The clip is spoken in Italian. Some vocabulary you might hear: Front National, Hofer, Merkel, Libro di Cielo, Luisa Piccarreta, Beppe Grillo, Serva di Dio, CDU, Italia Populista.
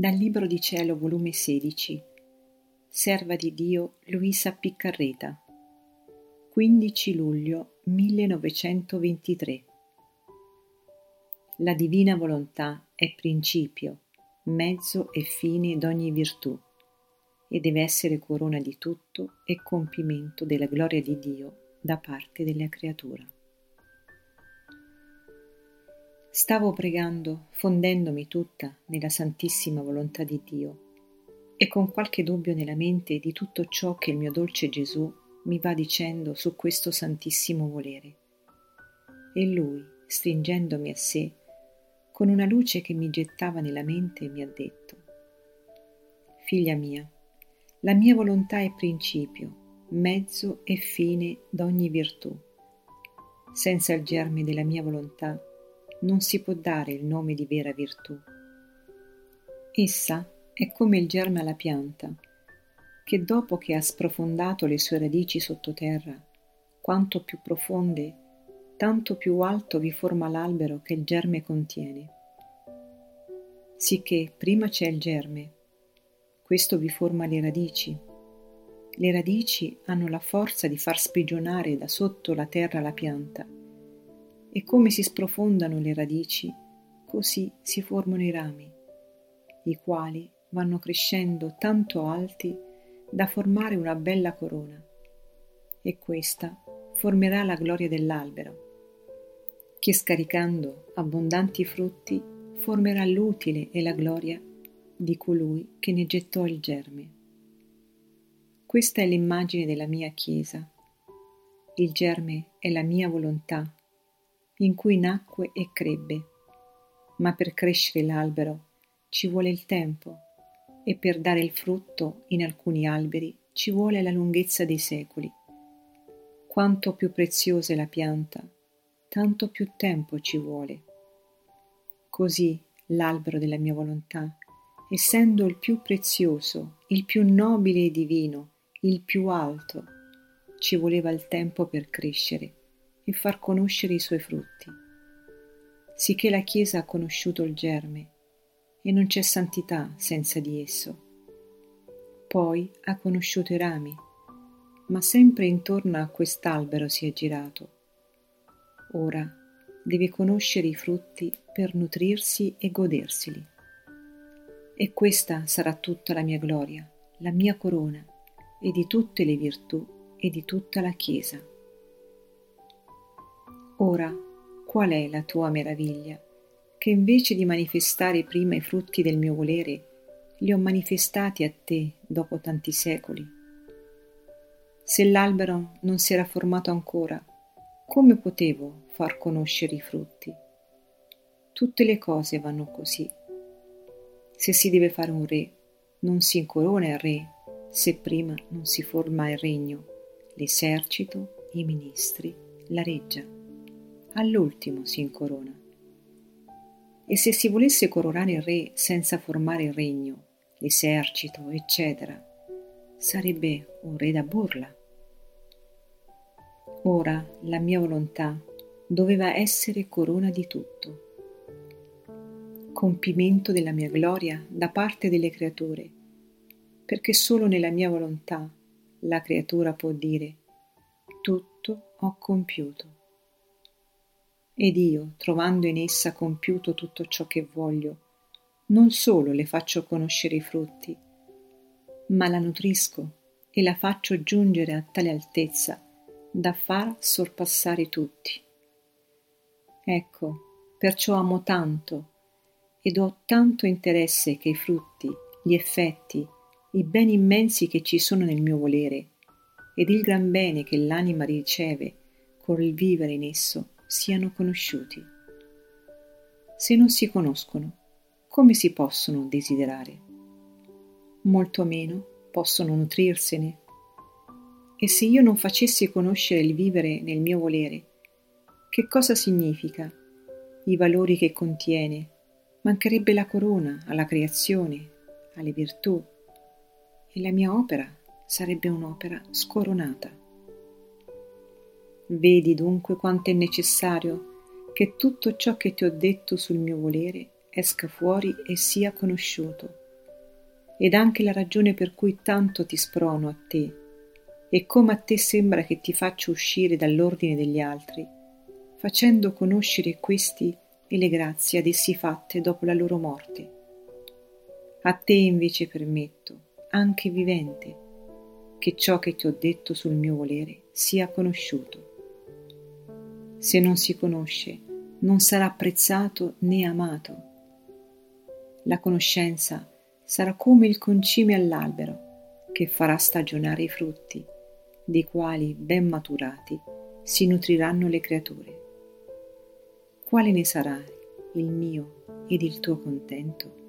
Dal Libro di Cielo, volume 16, Serva di Dio, Luisa Piccarreta, 15 luglio 1923. La divina volontà è principio, mezzo e fine d'ogni virtù, e deve essere corona di tutto e compimento della gloria di Dio da parte della creatura. Stavo pregando, fondendomi tutta nella santissima volontà di Dio e con qualche dubbio nella mente di tutto ciò che il mio dolce Gesù mi va dicendo su questo santissimo volere. E Lui, stringendomi a sé, con una luce che mi gettava nella mente, mi ha detto: «Figlia mia, la mia volontà è principio, mezzo e fine d'ogni virtù. Senza il germe della mia volontà non si può dare il nome di vera virtù. Essa è come il germe alla pianta, che dopo che ha sprofondato le sue radici sottoterra, quanto più profonde, tanto più alto vi forma l'albero che il germe contiene. Sicché prima c'è il germe, questo vi forma le radici. Le radici hanno la forza di far sprigionare da sotto la terra la pianta, e come si sprofondano le radici, così si formano i rami, i quali vanno crescendo tanto alti da formare una bella corona, e questa formerà la gloria dell'albero, che scaricando abbondanti frutti formerà l'utile e la gloria di colui che ne gettò il germe. Questa è l'immagine della mia Chiesa. Il germe è la mia volontà, in cui nacque e crebbe, ma per crescere l'albero ci vuole il tempo e per dare il frutto in alcuni alberi ci vuole la lunghezza dei secoli. Quanto più preziosa è la pianta, tanto più tempo ci vuole. Così l'albero della mia volontà, essendo il più prezioso, il più nobile e divino, il più alto, ci voleva il tempo per crescere e far conoscere i suoi frutti. Sicché la Chiesa ha conosciuto il germe, e non c'è santità senza di esso. Poi ha conosciuto i rami, ma sempre intorno a quest'albero si è girato. Ora deve conoscere i frutti per nutrirsi e goderseli. E questa sarà tutta la mia gloria, la mia corona, e di tutte le virtù e di tutta la Chiesa. Ora, qual è la tua meraviglia, che invece di manifestare prima i frutti del mio volere, li ho manifestati a te dopo tanti secoli? Se l'albero non si era formato ancora, come potevo far conoscere i frutti? Tutte le cose vanno così. Se si deve fare un re, non si incorona il re, se prima non si forma il regno, l'esercito, i ministri, la reggia. All'ultimo si incorona. E se si volesse coronare il re senza formare il regno, l'esercito, eccetera, sarebbe un re da burla. Ora la mia volontà doveva essere corona di tutto, compimento della mia gloria da parte delle creature, perché solo nella mia volontà la creatura può dire: tutto ho compiuto. Ed io, trovando in essa compiuto tutto ciò che voglio, non solo le faccio conoscere i frutti, ma la nutrisco e la faccio giungere a tale altezza da far sorpassare tutti. Ecco, perciò amo tanto ed ho tanto interesse che i frutti, gli effetti, i beni immensi che ci sono nel mio volere ed il gran bene che l'anima riceve col vivere in esso siano conosciuti. Se non si conoscono, come si possono desiderare? Molto meno possono nutrirsene. E se io non facessi conoscere il vivere nel mio volere, che cosa significa? I valori che contiene, mancherebbe la corona alla creazione, alle virtù, e la mia opera sarebbe un'opera scoronata. Vedi dunque quanto è necessario che tutto ciò che ti ho detto sul mio volere esca fuori e sia conosciuto, ed anche la ragione per cui tanto ti sprono a te, e come a te sembra che ti faccia uscire dall'ordine degli altri, facendo conoscere questi e le grazie ad essi fatte dopo la loro morte. A te invece permetto, anche vivente, che ciò che ti ho detto sul mio volere sia conosciuto. Se non si conosce, non sarà apprezzato né amato. La conoscenza sarà come il concime all'albero, che farà stagionare i frutti, dei quali, ben maturati, si nutriranno le creature. Quale ne sarà il mio ed il tuo contento?